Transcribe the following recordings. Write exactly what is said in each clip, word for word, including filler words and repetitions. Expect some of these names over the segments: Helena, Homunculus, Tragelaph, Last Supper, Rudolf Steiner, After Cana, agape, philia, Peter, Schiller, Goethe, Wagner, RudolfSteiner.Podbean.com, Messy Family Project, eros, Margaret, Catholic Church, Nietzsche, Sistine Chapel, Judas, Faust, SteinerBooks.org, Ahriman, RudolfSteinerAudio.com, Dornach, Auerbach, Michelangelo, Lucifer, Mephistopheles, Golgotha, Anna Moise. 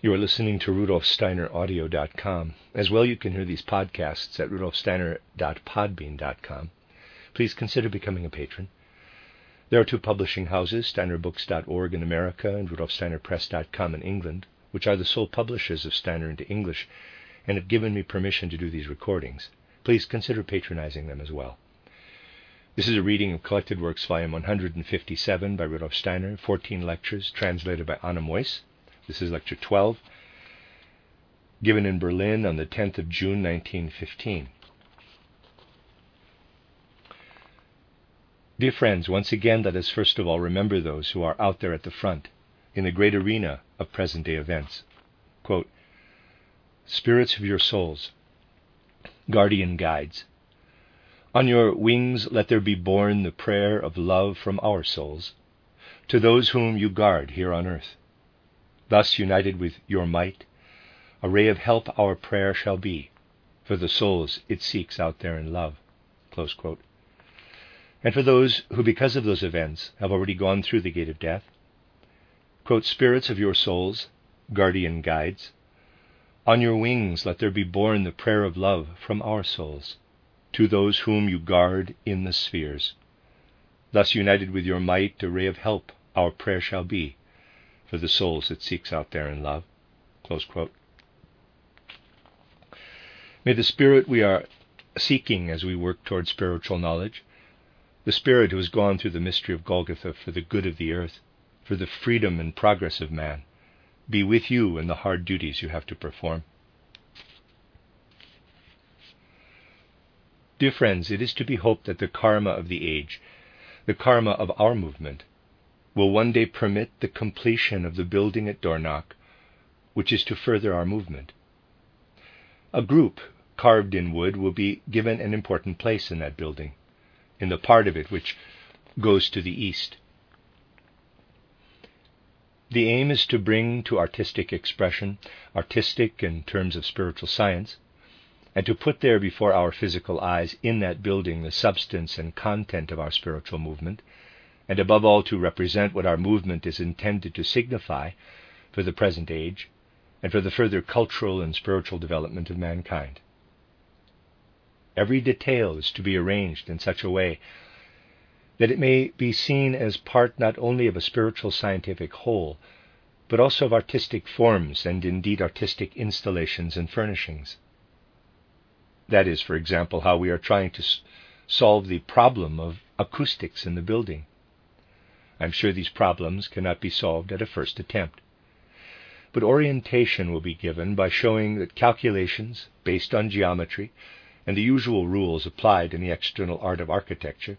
You are listening to Rudolf Steiner Audio dot com. As well, you can hear these podcasts at Rudolf Steiner dot Podbean dot com. Please consider becoming a patron. There are two publishing houses, Steiner Books dot org in America and Rudolf Steiner Press dot com in England, which are the sole publishers of Steiner into English and have given me permission to do these recordings. Please consider patronizing them as well. This is a reading of Collected Works, Volume one hundred fifty-seven by Rudolf Steiner, fourteen lectures, translated by Anna Moise. This is Lecture twelve, given in Berlin on the tenth of June, nineteen fifteen. Dear friends, once again let us first of all remember those who are out there at the front, in the great arena of present-day events. Quote, "Spirits of your souls, guardian guides, on your wings let there be borne the prayer of love from our souls, to those whom you guard here on earth. Thus, united with your might, a ray of help our prayer shall be for the souls it seeks out there in love." Close quote. And for those who, because of those events, have already gone through the gate of death, quote, "Spirits of your souls, guardian guides, on your wings let there be borne the prayer of love from our souls, to those whom you guard in the spheres. Thus, united with your might, a ray of help our prayer shall be for the souls it seeks out there in love." Close quote. May the spirit we are seeking as we work toward spiritual knowledge, the spirit who has gone through the mystery of Golgotha for the good of the earth, for the freedom and progress of man, be with you in the hard duties you have to perform. Dear friends, it is to be hoped that the karma of the age, the karma of our movement, will one day permit the completion of the building at Dornach, which is to further our movement. A group carved in wood will be given an important place in that building, in the part of it which goes to the east. The aim is to bring to artistic expression, artistic in terms of spiritual science, and to put there before our physical eyes in that building the substance and content of our spiritual movement, and above all to represent what our movement is intended to signify for the present age and for the further cultural and spiritual development of mankind. Every detail is to be arranged in such a way that it may be seen as part not only of a spiritual scientific whole, but also of artistic forms and indeed artistic installations and furnishings. That is, for example, how we are trying to s- solve the problem of acoustics in the building. I'm sure these problems cannot be solved at a first attempt. But orientation will be given by showing that calculations based on geometry and the usual rules applied in the external art of architecture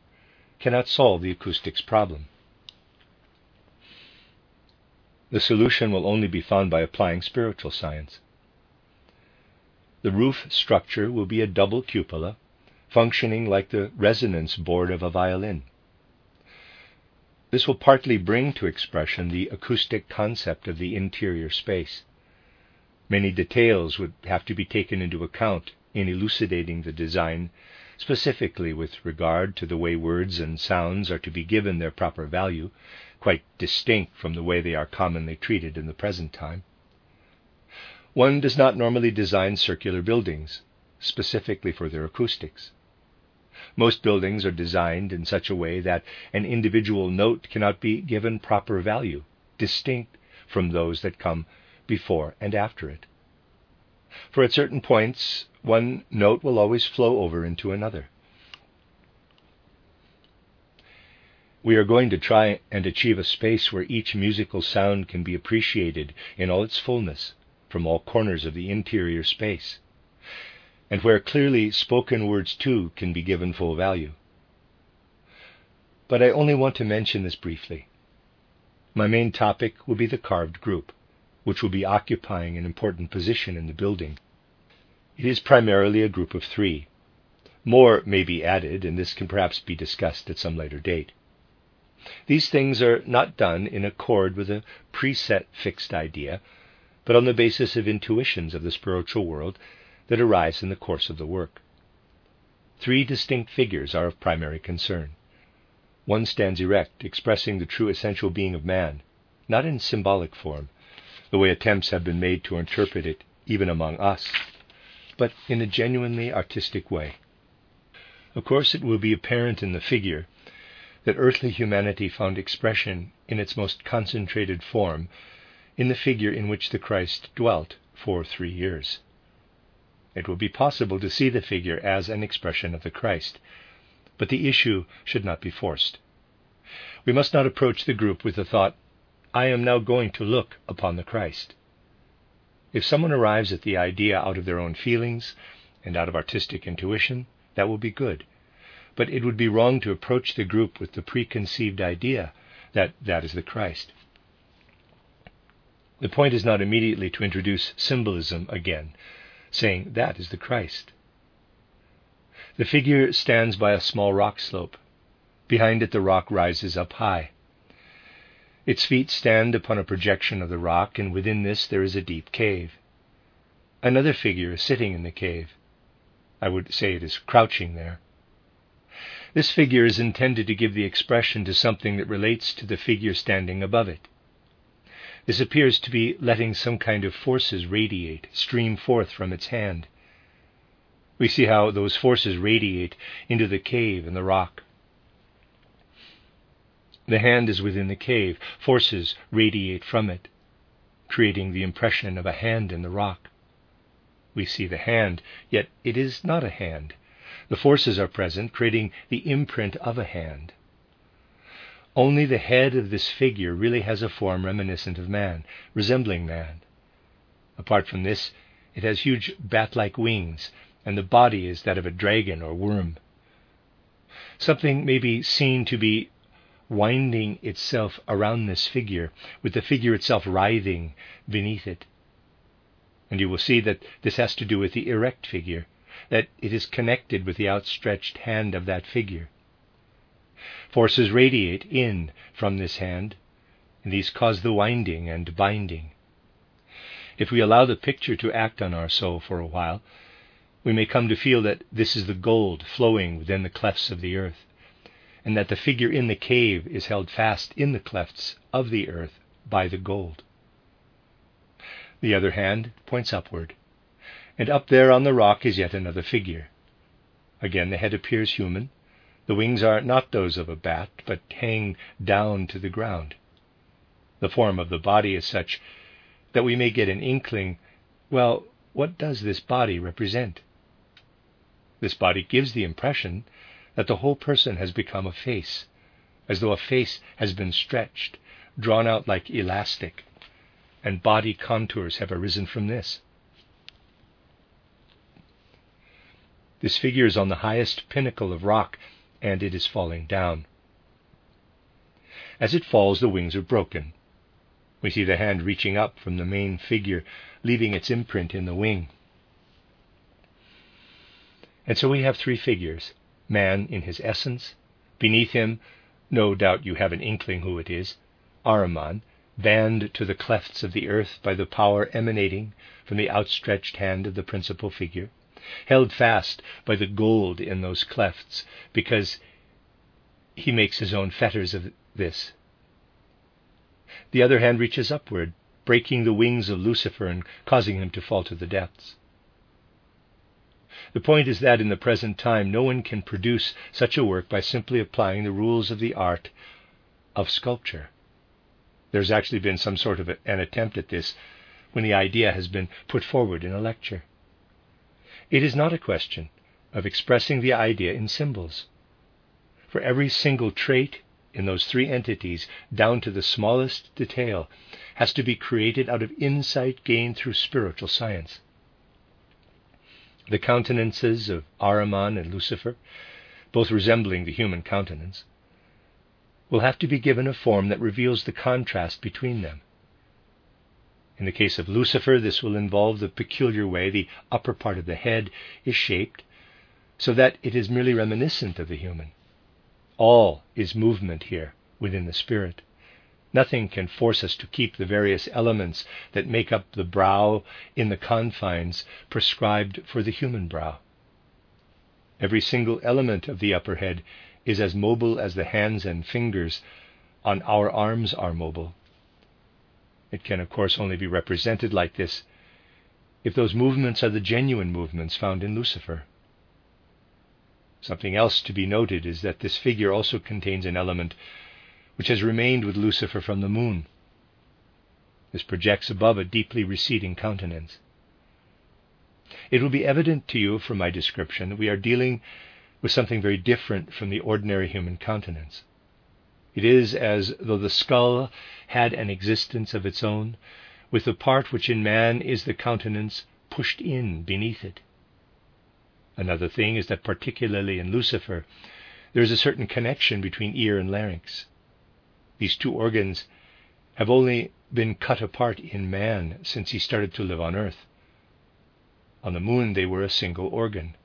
cannot solve the acoustics problem. The solution will only be found by applying spiritual science. The roof structure will be a double cupola, functioning like the resonance board of a violin. This will partly bring to expression the acoustic concept of the interior space. Many details would have to be taken into account in elucidating the design, specifically with regard to the way words and sounds are to be given their proper value, quite distinct from the way they are commonly treated in the present time. One does not normally design circular buildings, specifically for their acoustics. Most buildings are designed in such a way that an individual note cannot be given proper value, distinct from those that come before and after it. For at certain points, one note will always flow over into another. We are going to try and achieve a space where each musical sound can be appreciated in all its fullness, from all corners of the interior space, and where clearly spoken words too can be given full value. But I only want to mention this briefly. My main topic will be the carved group, which will be occupying an important position in the building. It is primarily a group of three. More may be added, and this can perhaps be discussed at some later date. These things are not done in accord with a preset fixed idea, but on the basis of intuitions of the spiritual world that arise in the course of the work. Three distinct figures are of primary concern. One stands erect, expressing the true essential being of man, not in symbolic form, though attempts have been made to interpret it, even among us, but in a genuinely artistic way. Of course, it will be apparent in the figure that earthly humanity found expression in its most concentrated form in the figure in which the Christ dwelt for three years. It will be possible to see the figure as an expression of the Christ, but the issue should not be forced. We must not approach the group with the thought, I am now going to look upon the Christ. If someone arrives at the idea out of their own feelings and out of artistic intuition, that will be good, but it would be wrong to approach the group with the preconceived idea that that is the Christ. The point is not immediately to introduce symbolism again, saying that is the Christ. The figure stands by a small rock slope. Behind it the rock rises up high. Its feet stand upon a projection of the rock, and within this there is a deep cave. Another figure is sitting in the cave. I would say it is crouching there. This figure is intended to give the expression to something that relates to the figure standing above it. This appears to be letting some kind of forces radiate, stream forth from its hand. We see how those forces radiate into the cave and the rock. The hand is within the cave. Forces radiate from it, creating the impression of a hand in the rock. We see the hand, yet it is not a hand. The forces are present, creating the imprint of a hand. Only the head of this figure really has a form reminiscent of man, resembling man. Apart from this, it has huge bat-like wings, and the body is that of a dragon or worm. Something may be seen to be winding itself around this figure, with the figure itself writhing beneath it. And you will see that this has to do with the erect figure, that it is connected with the outstretched hand of that figure. Forces radiate in from this hand, and these cause the winding and binding. If we allow the picture to act on our soul for a while, we may come to feel that this is the gold flowing within the clefts of the earth, and that the figure in the cave is held fast in the clefts of the earth by the gold. The other hand points upward, and up there on the rock is yet another figure. Again the head appears human. The wings are not those of a bat, but hang down to the ground. The form of the body is such that we may get an inkling, well, what does this body represent? This body gives the impression that the whole person has become a face, as though a face has been stretched, drawn out like elastic, and body contours have arisen from this. This figure is on the highest pinnacle of rock, and it is falling down. As it falls, the wings are broken. We see the hand reaching up from the main figure, leaving its imprint in the wing. And so we have three figures, man in his essence, beneath him, no doubt you have an inkling who it is, Ahriman, banned to the clefts of the earth by the power emanating from the outstretched hand of the principal figure, held fast by the gold in those clefts, because he makes his own fetters of this. The other hand reaches upward, breaking the wings of Lucifer and causing him to fall to the depths. The point is that in the present time no one can produce such a work by simply applying the rules of the art of sculpture. There's actually been some sort of an attempt at this when the idea has been put forward in a lecture. It is not a question of expressing the idea in symbols. For every single trait in those three entities, down to the smallest detail, has to be created out of insight gained through spiritual science. The countenances of Ahriman and Lucifer, both resembling the human countenance, will have to be given a form that reveals the contrast between them. In the case of Lucifer, this will involve the peculiar way the upper part of the head is shaped, so that it is merely reminiscent of the human. All is movement here within the spirit. Nothing can force us to keep the various elements that make up the brow in the confines prescribed for the human brow. Every single element of the upper head is as mobile as the hands and fingers on our arms are mobile. It can, of course, only be represented like this if those movements are the genuine movements found in Lucifer. Something else to be noted is that this figure also contains an element which has remained with Lucifer from the moon. This projects above a deeply receding countenance. It will be evident to you from my description that we are dealing with something very different from the ordinary human countenance. It is as though the skull had an existence of its own, with the part which in man is the countenance pushed in beneath it. Another thing is that particularly in Lucifer, there is a certain connection between ear and larynx. These two organs have only been cut apart in man since he started to live on earth. On the moon they were a single organ.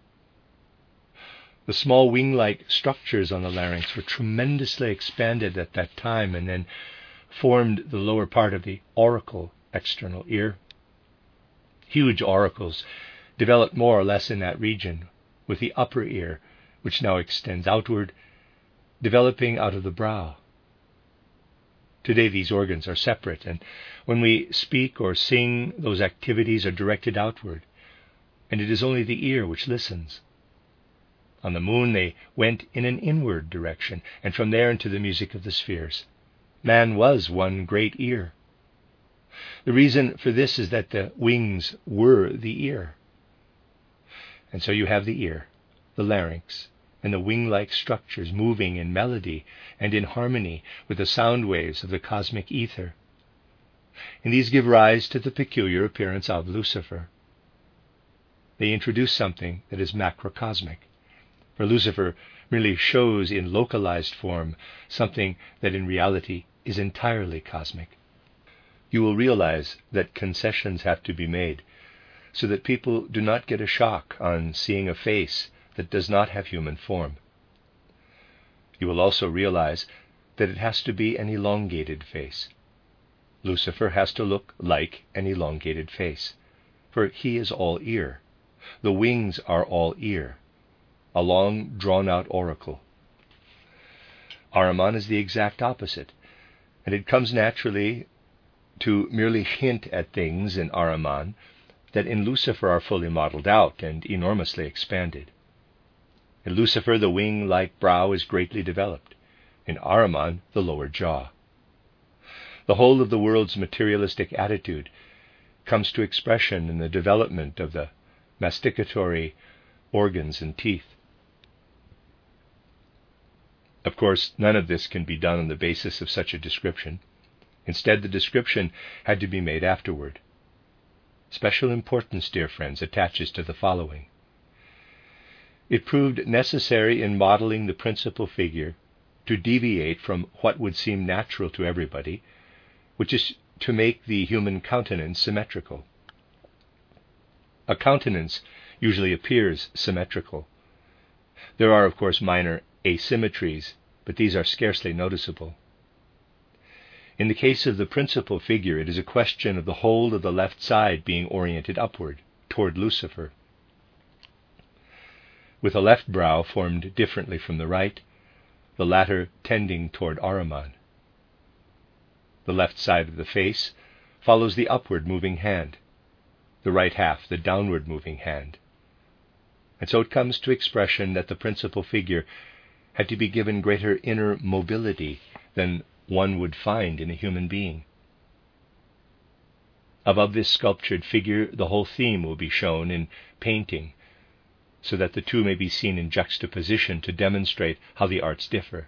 The small wing-like structures on the larynx were tremendously expanded at that time and then formed the lower part of the auricle external ear. Huge auricles developed more or less in that region, with the upper ear, which now extends outward, developing out of the brow. Today these organs are separate, and when we speak or sing, those activities are directed outward, and it is only the ear which listens. On the moon they went in an inward direction, and from there into the music of the spheres. Man was one great ear. The reason for this is that the wings were the ear. And so you have the ear, the larynx, and the wing-like structures moving in melody and in harmony with the sound waves of the cosmic ether. And these give rise to the peculiar appearance of Lucifer. They introduce something that is macrocosmic. For Lucifer merely shows in localized form something that in reality is entirely cosmic. You will realize that concessions have to be made so that people do not get a shock on seeing a face that does not have human form. You will also realize that it has to be an elongated face. Lucifer has to look like an elongated face, for he is all ear. The wings are all ear. A long, drawn-out oracle. Ahriman is the exact opposite, and it comes naturally to merely hint at things in Ahriman that in Lucifer are fully modeled out and enormously expanded. In Lucifer, the wing-like brow is greatly developed. In Ahriman, the lower jaw. The whole of the world's materialistic attitude comes to expression in the development of the masticatory organs and teeth. Of course, none of this can be done on the basis of such a description. Instead, the description had to be made afterward. Special importance, dear friends, attaches to the following. It proved necessary in modeling the principal figure to deviate from what would seem natural to everybody, which is to make the human countenance symmetrical. A countenance usually appears symmetrical. There are, of course, minor asymmetries, but these are scarcely noticeable. In the case of the principal figure, it is a question of the whole of the left side being oriented upward, toward Lucifer, with the left brow formed differently from the right, the latter tending toward Ahriman. The left side of the face follows the upward-moving hand, the right half the downward-moving hand. And so it comes to expression that the principal figure had to be given greater inner mobility than one would find in a human being. Above this sculptured figure, the whole theme will be shown in painting, so that the two may be seen in juxtaposition to demonstrate how the arts differ.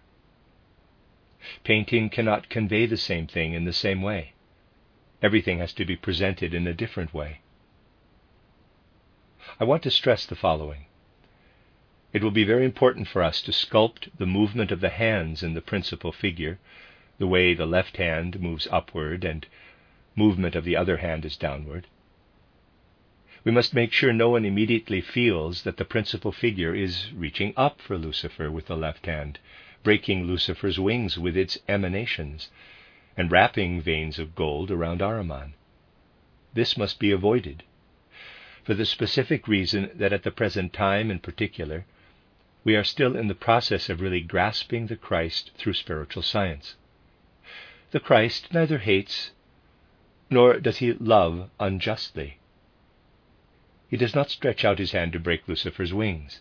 Painting cannot convey the same thing in the same way. Everything has to be presented in a different way. I want to stress the following. It will be very important for us to sculpt the movement of the hands in the principal figure, the way the left hand moves upward and movement of the other hand is downward. We must make sure no one immediately feels that the principal figure is reaching up for Lucifer with the left hand, breaking Lucifer's wings with its emanations, and wrapping veins of gold around Ahriman. This must be avoided, for the specific reason that at the present time in particular, we are still in the process of really grasping the Christ through spiritual science. The Christ neither hates nor does he love unjustly. He does not stretch out his hand to break Lucifer's wings.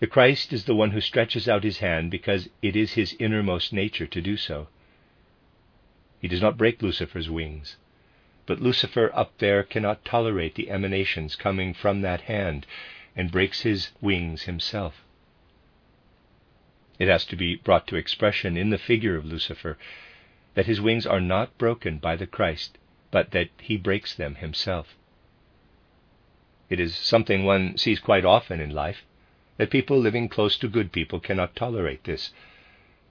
The Christ is the one who stretches out his hand because it is his innermost nature to do so. He does not break Lucifer's wings, but Lucifer up there cannot tolerate the emanations coming from that hand and breaks his wings himself. It has to be brought to expression in the figure of Lucifer that his wings are not broken by the Christ, but that he breaks them himself. It is something one sees quite often in life, that people living close to good people cannot tolerate this,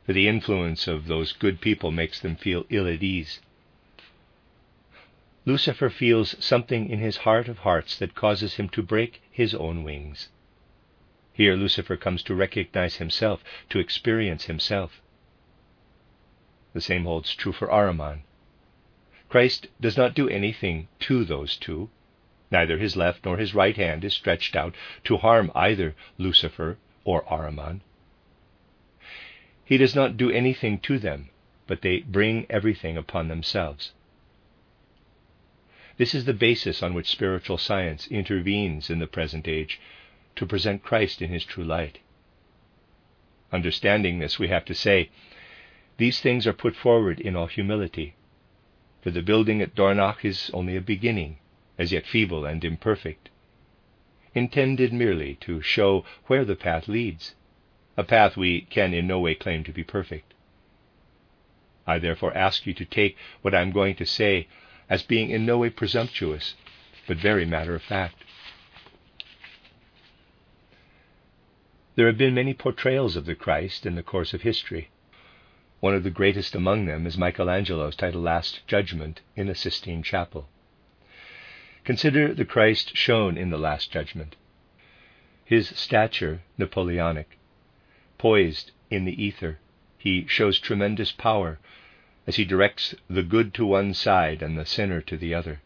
for the influence of those good people makes them feel ill at ease. Lucifer feels something in his heart of hearts that causes him to break his own wings. Here Lucifer comes to recognize himself, to experience himself. The same holds true for Ahriman. Christ does not do anything to those two. Neither his left nor his right hand is stretched out to harm either Lucifer or Ahriman. He does not do anything to them, but they bring everything upon themselves. This is the basis on which spiritual science intervenes in the present age to present Christ in his true light. Understanding this, we have to say, these things are put forward in all humility, for the building at Dornach is only a beginning, as yet feeble and imperfect, intended merely to show where the path leads, a path we can in no way claim to be perfect. I therefore ask you to take what I am going to say as being in no way presumptuous, but very matter of fact. There have been many portrayals of the Christ in the course of history. One of the greatest among them is Michelangelo's titled Last Judgment in the Sistine Chapel. Consider the Christ shown in the Last Judgment, his stature Napoleonic. Poised in the ether, he shows tremendous power as he directs the good to one side and the sinner to the other.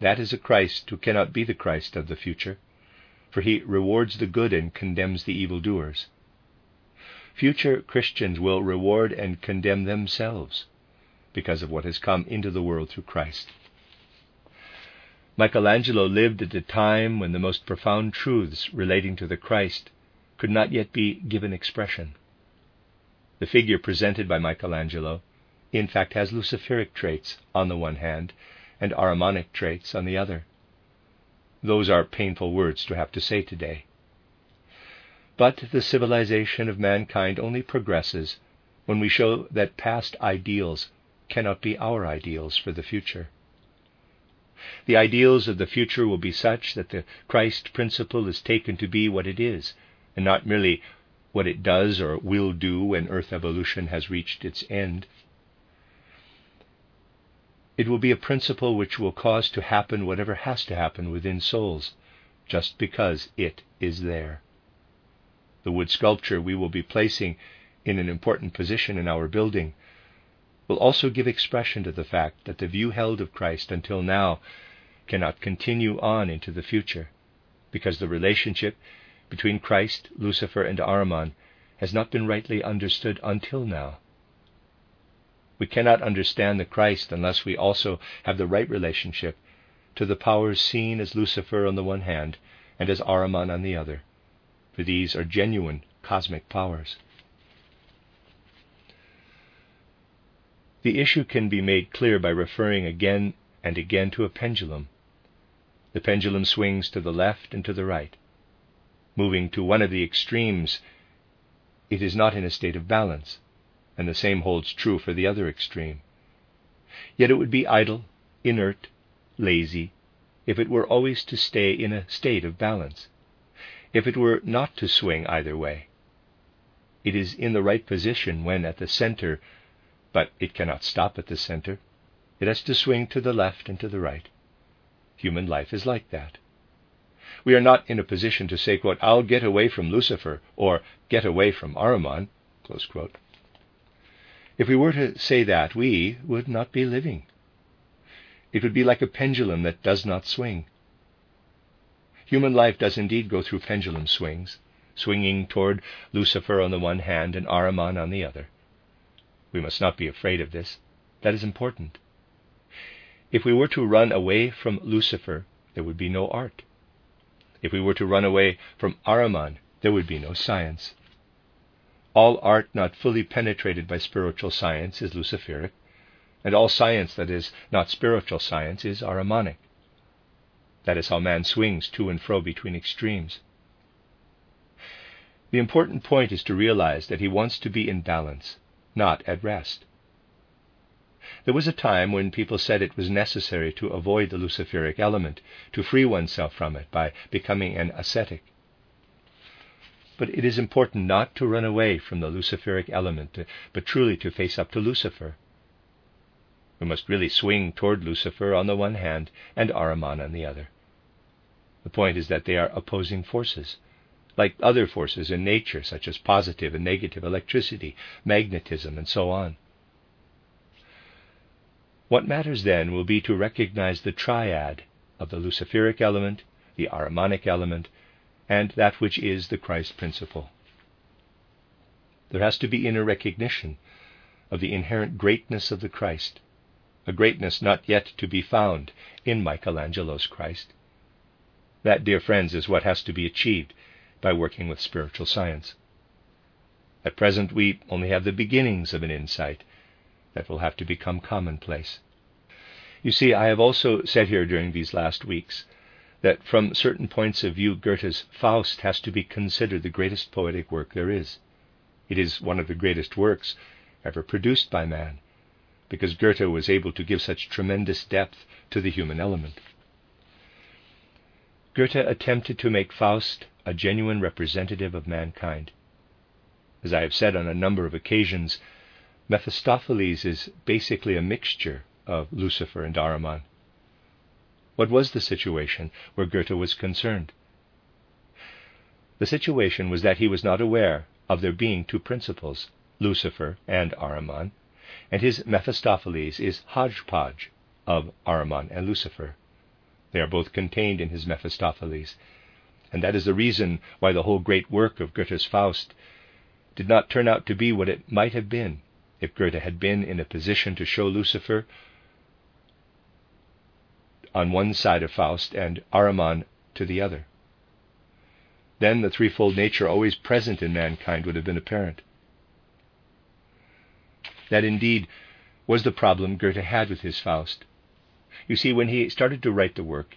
That is a Christ who cannot be the Christ of the future, for he rewards the good and condemns the evildoers. Future Christians will reward and condemn themselves because of what has come into the world through Christ. Michelangelo lived at a time when the most profound truths relating to the Christ could not yet be given expression. The figure presented by Michelangelo, in fact, has Luciferic traits on the one hand and Ahrimanic traits on the other. Those are painful words to have to say today. But the civilization of mankind only progresses when we show that past ideals cannot be our ideals for the future. The ideals of the future will be such that the Christ principle is taken to be what it is, and not merely what it does or will do when Earth evolution has reached its end. It will be a principle which will cause to happen whatever has to happen within souls, just because it is there. The wood sculpture we will be placing in an important position in our building will also give expression to the fact that the view held of Christ until now cannot continue on into the future, because the relationship between Christ, Lucifer, and Ahriman has not been rightly understood until now. We cannot understand the Christ unless we also have the right relationship to the powers seen as Lucifer on the one hand and as Ahriman on the other, for these are genuine cosmic powers. The issue can be made clear by referring again and again to a pendulum. The pendulum swings to the left and to the right. Moving to one of the extremes, it is not in a state of balance, and the same holds true for the other extreme. Yet it would be idle, inert, lazy, if it were always to stay in a state of balance, if it were not to swing either way. It is in the right position when at the center, but it cannot stop at the center. It has to swing to the left and to the right. Human life is like that. We are not in a position to say, quote, I'll get away from Lucifer, or get away from Ahriman, close quote. If we were to say that, we would not be living. It would be like a pendulum that does not swing. Human life does indeed go through pendulum swings, swinging toward Lucifer on the one hand and Ahriman on the other. We must not be afraid of this. That is important. If we were to run away from Lucifer, there would be no art. If we were to run away from Ahriman, there would be no science. All art not fully penetrated by spiritual science is Luciferic, and all science that is not spiritual science is Ahrimanic. That is how man swings to and fro between extremes. The important point is to realize that he wants to be in balance, not at rest. There was a time when people said it was necessary to avoid the Luciferic element, to free oneself from it by becoming an ascetic. But it is important not to run away from the Luciferic element, but truly to face up to Lucifer. We must really swing toward Lucifer on the one hand and Ahriman on the other. The point is that they are opposing forces, like other forces in nature, such as positive and negative electricity, magnetism, and so on. What matters then will be to recognize the triad of the Luciferic element, the Ahrimanic element, and that which is the Christ principle. There has to be inner recognition of the inherent greatness of the Christ, a greatness not yet to be found in Michelangelo's Christ. That, dear friends, is what has to be achieved by working with spiritual science. At present we only have the beginnings of an insight that will have to become commonplace. You see, I have also said here during these last weeks that from certain points of view Goethe's Faust has to be considered the greatest poetic work there is. It is one of the greatest works ever produced by man, because Goethe was able to give such tremendous depth to the human element. Goethe attempted to make Faust a genuine representative of mankind. As I have said on a number of occasions, Mephistopheles is basically a mixture of Lucifer and Ahriman. What was the situation where Goethe was concerned? The situation was that he was not aware of there being two principles, Lucifer and Ahriman, and his Mephistopheles is hodgepodge of Ahriman and Lucifer. They are both contained in his Mephistopheles. And that is the reason why the whole great work of Goethe's Faust did not turn out to be what it might have been if Goethe had been in a position to show Lucifer on one side of Faust and Ahriman to the other. Then the threefold nature always present in mankind would have been apparent. That indeed was the problem Goethe had with his Faust. You see, when he started to write the work,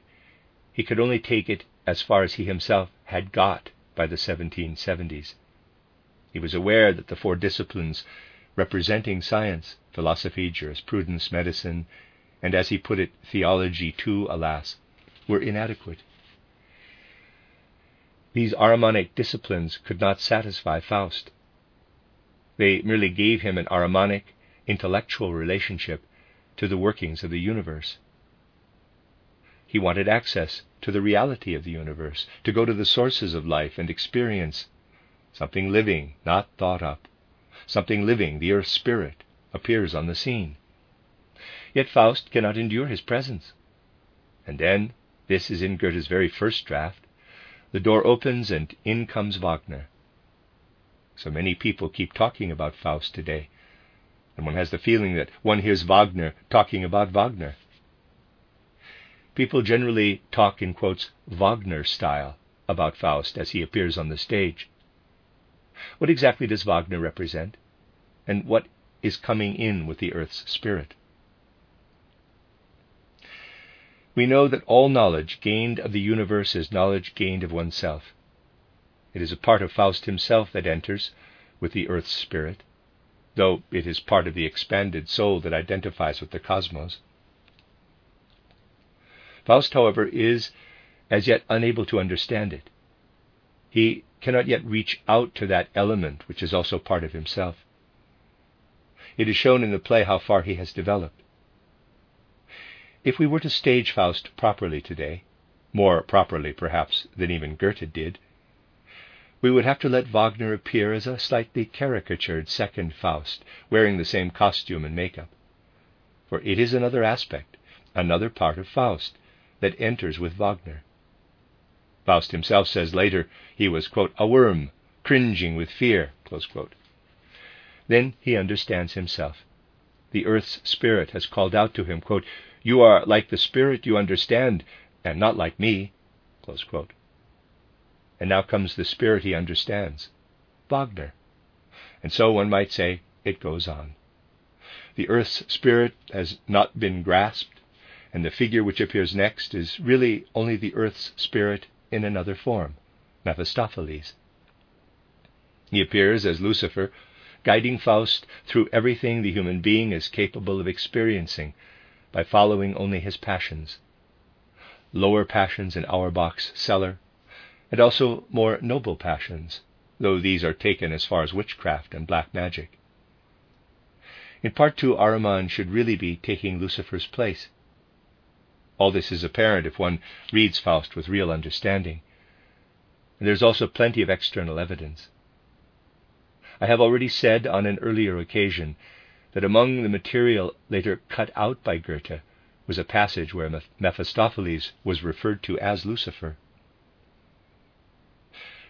he could only take it as far as he himself had got by the seventeen seventies. He was aware that the four disciplines representing science, philosophy, jurisprudence, medicine, and as he put it, theology too, alas, were inadequate. These Ahrimanic disciplines could not satisfy Faust. They merely gave him an Ahrimanic intellectual relationship to the workings of the universe. He wanted access to the reality of the universe, to go to the sources of life and experience something living, not thought up. Something living, the earth's spirit, appears on the scene. Yet Faust cannot endure his presence. And then, this is in Goethe's very first draft, the door opens and in comes Wagner. So many people keep talking about Faust today, and one has the feeling that one hears Wagner talking about Wagner. People generally talk in quotes Wagner style about Faust as he appears on the stage. What exactly does Wagner represent? And what is coming in with the earth's spirit? We know that all knowledge gained of the universe is knowledge gained of oneself. It is a part of Faust himself that enters with the earth's spirit, though it is part of the expanded soul that identifies with the cosmos. Faust, however, is as yet unable to understand it. He cannot yet reach out to that element which is also part of himself. It is shown in the play how far he has developed. If we were to stage Faust properly today, more properly perhaps than even Goethe did, we would have to let Wagner appear as a slightly caricatured second Faust, wearing the same costume and makeup. For it is another aspect, another part of Faust, that enters with Wagner. Faust himself says later he was, quote, a worm, cringing with fear, close quote. Then he understands himself. The earth's spirit has called out to him, quote, You are like the Spirit, you understand, and not like me." Close quote. And now comes the Spirit he understands, Wagner. And so one might say, it goes on. The earth's spirit has not been grasped, and the figure which appears next is really only the earth's spirit in another form, Mephistopheles. He appears as Lucifer, guiding Faust through everything the human being is capable of experiencing by following only his passions. Lower passions in Auerbach's Cellar, and also more noble passions, though these are taken as far as witchcraft and black magic. In part two, Ahriman should really be taking Lucifer's place. All this is apparent if one reads Faust with real understanding. And there's also plenty of external evidence. I have already said on an earlier occasion that among the material later cut out by Goethe was a passage where Mephistopheles was referred to as Lucifer.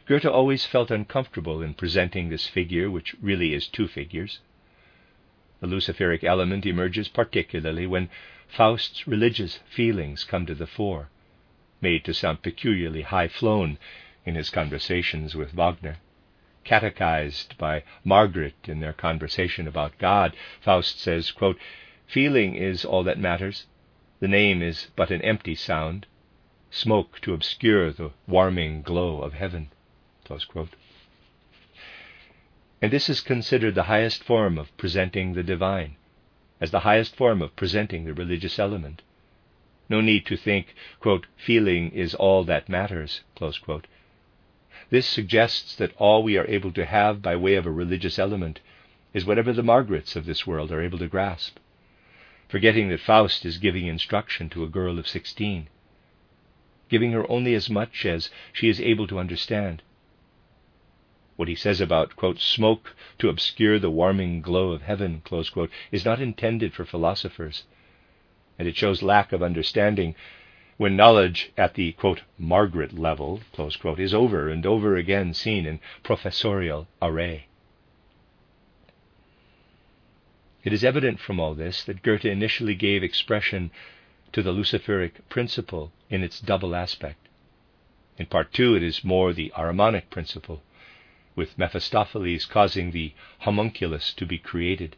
Goethe always felt uncomfortable in presenting this figure, which really is two figures. The Luciferic element emerges particularly when Faust's religious feelings come to the fore, made to sound peculiarly high-flown in his conversations with Wagner. Catechized by Margaret in their conversation about God, Faust says, quote, "Feeling is all that matters. The name is but an empty sound, smoke to obscure the warming glow of heaven." Close quote. And this is considered the highest form of presenting the divine, as the highest form of presenting the religious element. No need to think, quote, "Feeling is all that matters," close quote. This suggests that all we are able to have by way of a religious element is whatever the Margarets of this world are able to grasp, forgetting that Faust is giving instruction to a girl of sixteen, giving her only as much as she is able to understand. What he says about, quote, "smoke to obscure the warming glow of heaven," close quote, is not intended for philosophers, and it shows lack of understanding when knowledge at the, quote, "Margaret level," close quote, is over and over again seen in professorial array. It is evident from all this that Goethe initially gave expression to the Luciferic principle in its double aspect. In part two, it is more the Ahrimanic principle, with Mephistopheles causing the homunculus to be created,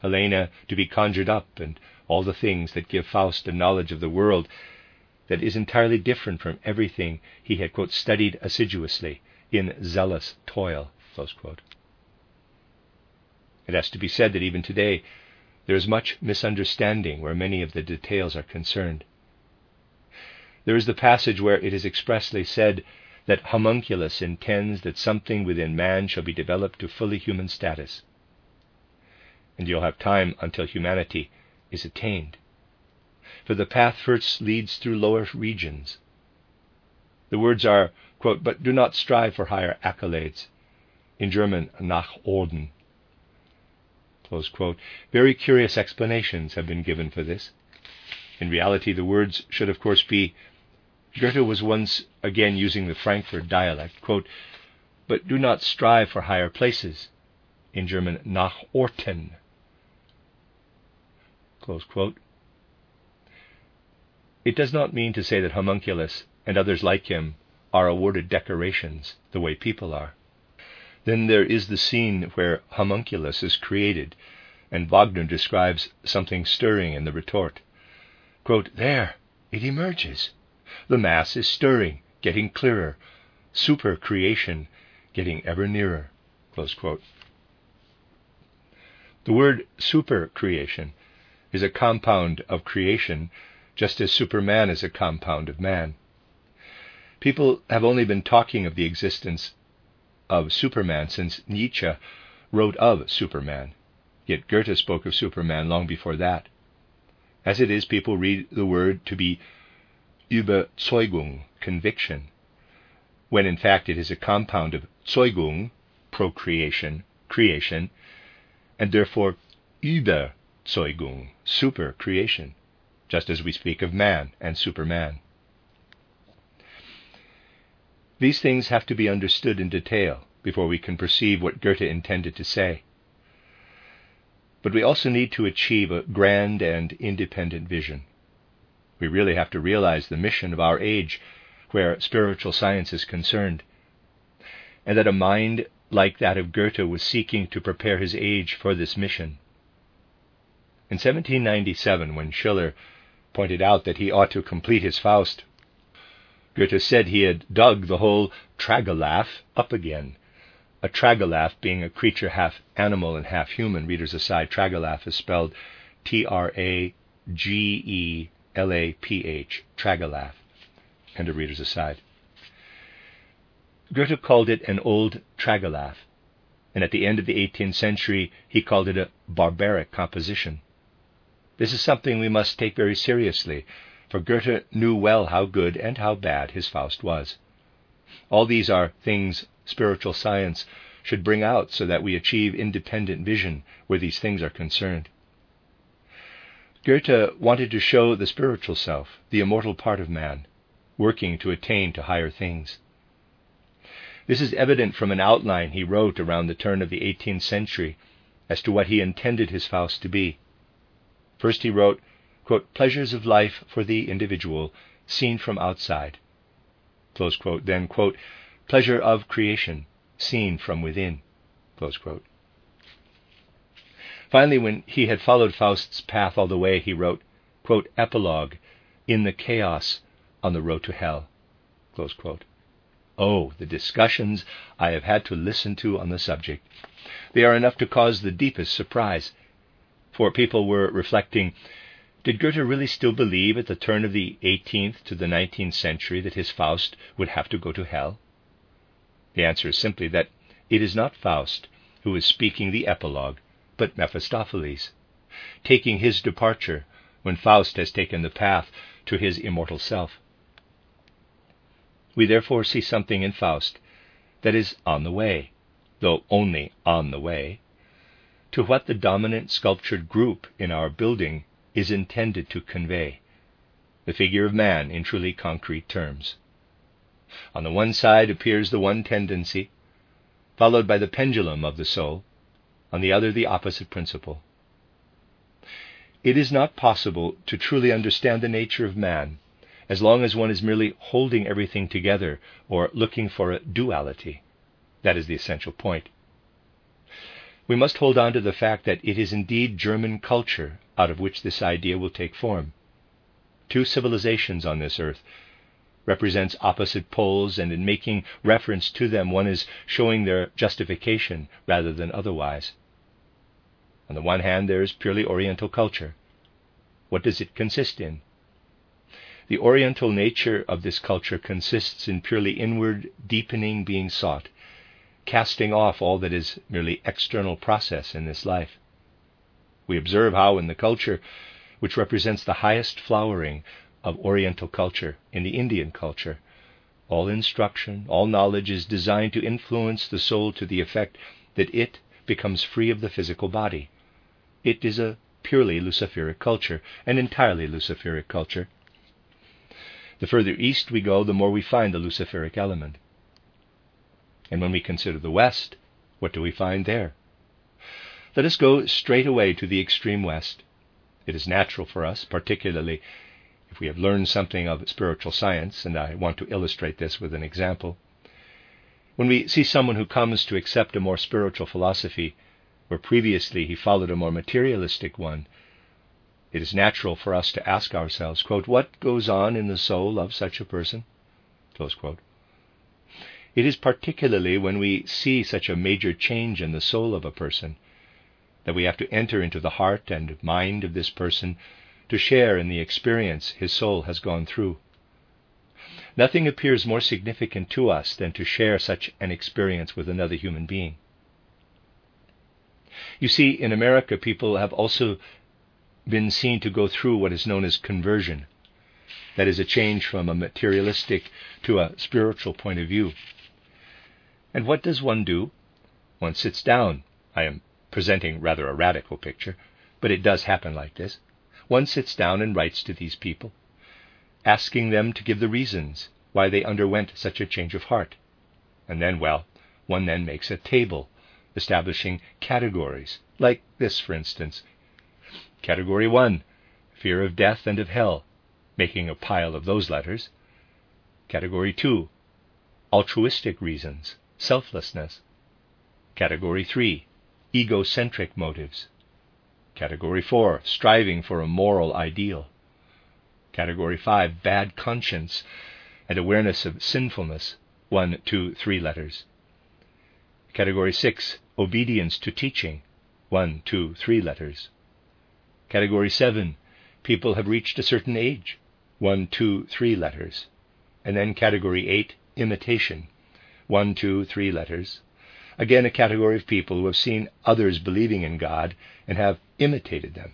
Helena to be conjured up, and all the things that give Faust a knowledge of the world that is entirely different from everything he had, quote, "studied assiduously in zealous toil," close quote. It has to be said that even today there is much misunderstanding where many of the details are concerned. There is the passage where it is expressly said that homunculus intends that something within man shall be developed to fully human status, and you'll have time until humanity is attained, for the path first leads through lower regions. The words are, quote, "but do not strive for higher accolades," in German, "nach Orden," close quote. Very curious explanations have been given for this. In reality, the words should, of course, be, Goethe was once again using the Frankfurt dialect, quote, "but do not strive for higher places," in German, "nach Orten," close quote. It does not mean to say that Homunculus and others like him are awarded decorations the way people are. Then there is the scene where Homunculus is created, and Wagner describes something stirring in the retort. Quote, "There, it emerges. The mass is stirring, getting clearer, super-creation getting ever nearer," close quote. The word super-creation is a compound of creation, just as Superman is a compound of man. People have only been talking of the existence of Superman since Nietzsche wrote of Superman, yet Goethe spoke of Superman long before that. As it is, people read the word to be Überzeugung, conviction, when in fact it is a compound of Zeugung, procreation, creation, and therefore Überzeugung, super creation, just as we speak of man and Superman. These things have to be understood in detail before we can perceive what Goethe intended to say. But we also need to achieve a grand and independent vision. We really have to realize the mission of our age where spiritual science is concerned, and that a mind like that of Goethe was seeking to prepare his age for this mission. In seventeen ninety-seven, when Schiller pointed out that he ought to complete his Faust, Goethe said he had dug the whole Tragelaph up again, a Tragelaph being a creature half animal and half human. Readers aside, Tragelaph is spelled T R A G E L A P H, Tragelaph, and a reader's aside. Goethe called it an old Tragelaph, and at the end of the eighteenth century he called it a barbaric composition. This is something we must take very seriously, for Goethe knew well how good and how bad his Faust was. All these are things spiritual science should bring out so that we achieve independent vision where these things are concerned. Goethe wanted to show the spiritual self, the immortal part of man, working to attain to higher things. This is evident from an outline he wrote around the turn of the eighteenth century as to what he intended his Faust to be. First he wrote, quote, "Pleasures of life for the individual, seen from outside," close quote. Then, quote, "Pleasure of creation, seen from within," close quote. Finally, when he had followed Faust's path all the way, he wrote, quote, "Epilogue, in the chaos, on the road to hell," close quote. Oh, the discussions I have had to listen to on the subject. They are enough to cause the deepest surprise, for people were reflecting, did Goethe really still believe at the turn of the eighteenth to the nineteenth century that his Faust would have to go to hell? The answer is simply that it is not Faust who is speaking the epilogue, but Mephistopheles, taking his departure when Faust has taken the path to his immortal self. We therefore see something in Faust that is on the way, though only on the way, to what the dominant sculptured group in our building is intended to convey, the figure of man in truly concrete terms. On the one side appears the one tendency, followed by the pendulum of the soul, on the other the opposite principle. It is not possible to truly understand the nature of man as long as one is merely holding everything together or looking for a duality. That is the essential point. We must hold on to the fact that it is indeed German culture out of which this idea will take form. Two civilizations on this earth represents opposite poles, and in making reference to them one is showing their justification rather than otherwise. On the one hand, there is purely Oriental culture. What does it consist in? The Oriental nature of this culture consists in purely inward deepening being sought, casting off all that is merely external process in this life. We observe how in the culture, which represents the highest flowering of Oriental culture, in the Indian culture, all instruction, all knowledge is designed to influence the soul to the effect that it becomes free of the physical body. It is a purely Luciferic culture, an entirely Luciferic culture. The further east we go, the more we find the Luciferic element. And when we consider the West, what do we find there? Let us go straight away to the extreme West. It is natural for us, particularly if we have learned something of spiritual science, and I want to illustrate this with an example. When we see someone who comes to accept a more spiritual philosophy, where previously he followed a more materialistic one, it is natural for us to ask ourselves, quote, "What goes on in the soul of such a person?" Close quote. It is particularly when we see such a major change in the soul of a person that we have to enter into the heart and mind of this person to share in the experience his soul has gone through. Nothing appears more significant to us than to share such an experience with another human being. You see, in America, people have also been seen to go through what is known as conversion. That is a change from a materialistic to a spiritual point of view. And what does one do? One sits down. I am presenting rather a radical picture, but it does happen like this. One sits down and writes to these people, asking them to give the reasons why they underwent such a change of heart. And then, well, one then makes a table establishing categories, like this, for instance. Category one, fear of death and of hell, making a pile of those letters. Category two, altruistic reasons, selflessness. Category three, egocentric motives. Category four, striving for a moral ideal. Category five, bad conscience and awareness of sinfulness, one, two, three letters. Category six, obedience to teaching, one, two, three letters. Category seven, people have reached a certain age, one, two, three letters. And then category eight, imitation, one, two, three letters. Again, a category of people who have seen others believing in God and have imitated them.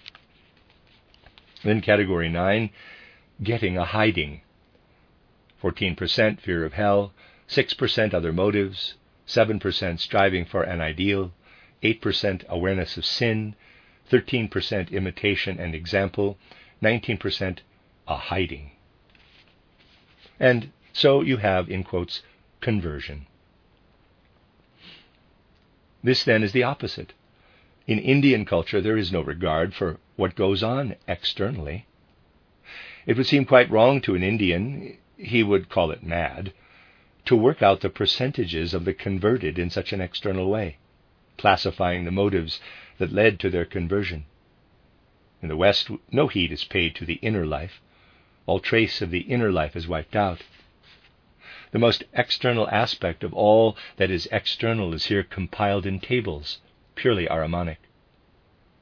Then category nine, getting a hiding. fourteen percent fear of hell, six percent other motives, seven percent striving for an ideal, eight percent awareness of sin, thirteen percent imitation and example, nineteen percent a hiding. And so you have, in quotes, conversion. This then is the opposite. In Indian culture, there is no regard for what goes on externally. It would seem quite wrong to an Indian, he would call it mad, to work out the percentages of the converted in such an external way, classifying the motives that led to their conversion. In the West, no heed is paid to the inner life. All trace of the inner life is wiped out. The most external aspect of all that is external is here compiled in tables, purely Ahrimanic.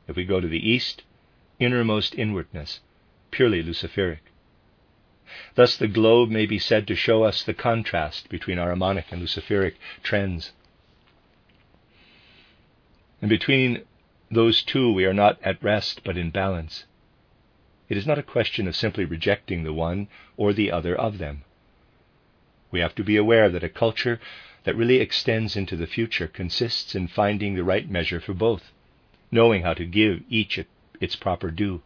If we go to the East, innermost inwardness, purely Luciferic. Thus the globe may be said to show us the contrast between Ahrimanic and Luciferic trends. And between those two we are not at rest but in balance. It is not a question of simply rejecting the one or the other of them. We have to be aware that a culture that really extends into the future consists in finding the right measure for both, knowing how to give each its proper due.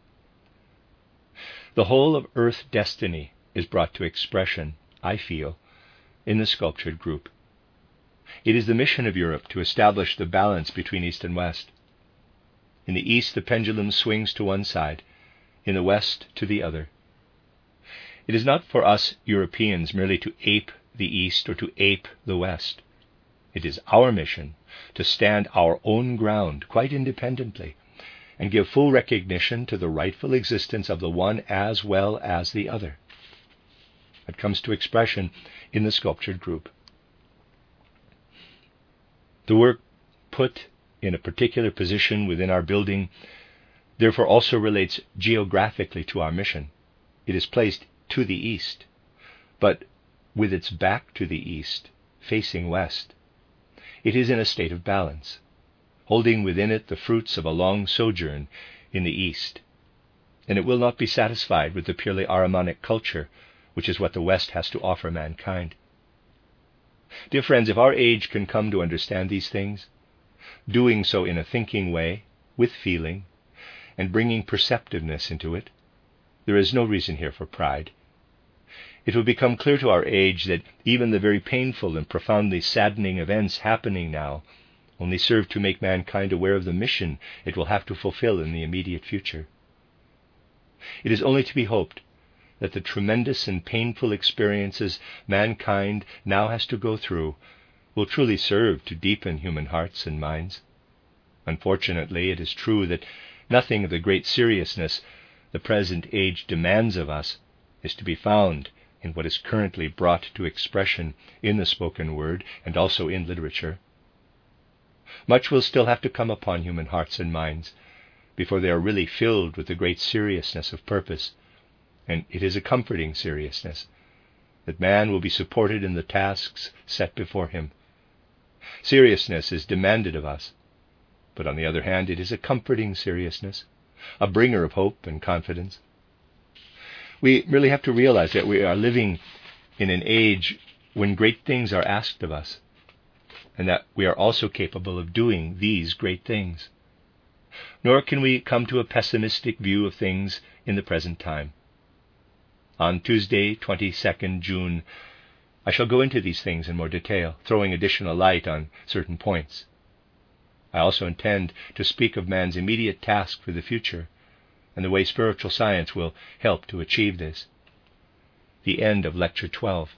The whole of Earth destiny is brought to expression, I feel, in the sculptured group. It is the mission of Europe to establish the balance between East and West. In the East, the pendulum swings to one side, in the West to the other. It is not for us Europeans merely to ape the East or to ape the West. It is our mission to stand our own ground quite independently and give full recognition to the rightful existence of the one as well as the other. It comes to expression in the sculptured group. The work put in a particular position within our building therefore also relates geographically to our mission. It is placed to the east, but with its back to the east, facing west. It is in a state of balance, holding within it the fruits of a long sojourn in the east, and it will not be satisfied with the purely Ahrimanic culture, which is what the West has to offer mankind. Dear friends, if our age can come to understand these things, doing so in a thinking way, with feeling, and bringing perceptiveness into it, there is no reason here for pride. It will become clear to our age that even the very painful and profoundly saddening events happening now only serve to make mankind aware of the mission it will have to fulfill in the immediate future. It is only to be hoped that the tremendous and painful experiences mankind now has to go through will truly serve to deepen human hearts and minds. Unfortunately, it is true that nothing of the great seriousness the present age demands of us is to be found in what is currently brought to expression in the spoken word and also in literature. Much will still have to come upon human hearts and minds before they are really filled with the great seriousness of purpose, and it is a comforting seriousness that man will be supported in the tasks set before him. Seriousness is demanded of us, but on the other hand it is a comforting seriousness, a bringer of hope and confidence. We really have to realize that we are living in an age when great things are asked of us, and that we are also capable of doing these great things. Nor can we come to a pessimistic view of things in the present time. On Tuesday, the twenty-second of June, I shall go into these things in more detail, throwing additional light on certain points. I also intend to speak of man's immediate task for the future and the way spiritual science will help to achieve this. The end of Lecture twelve.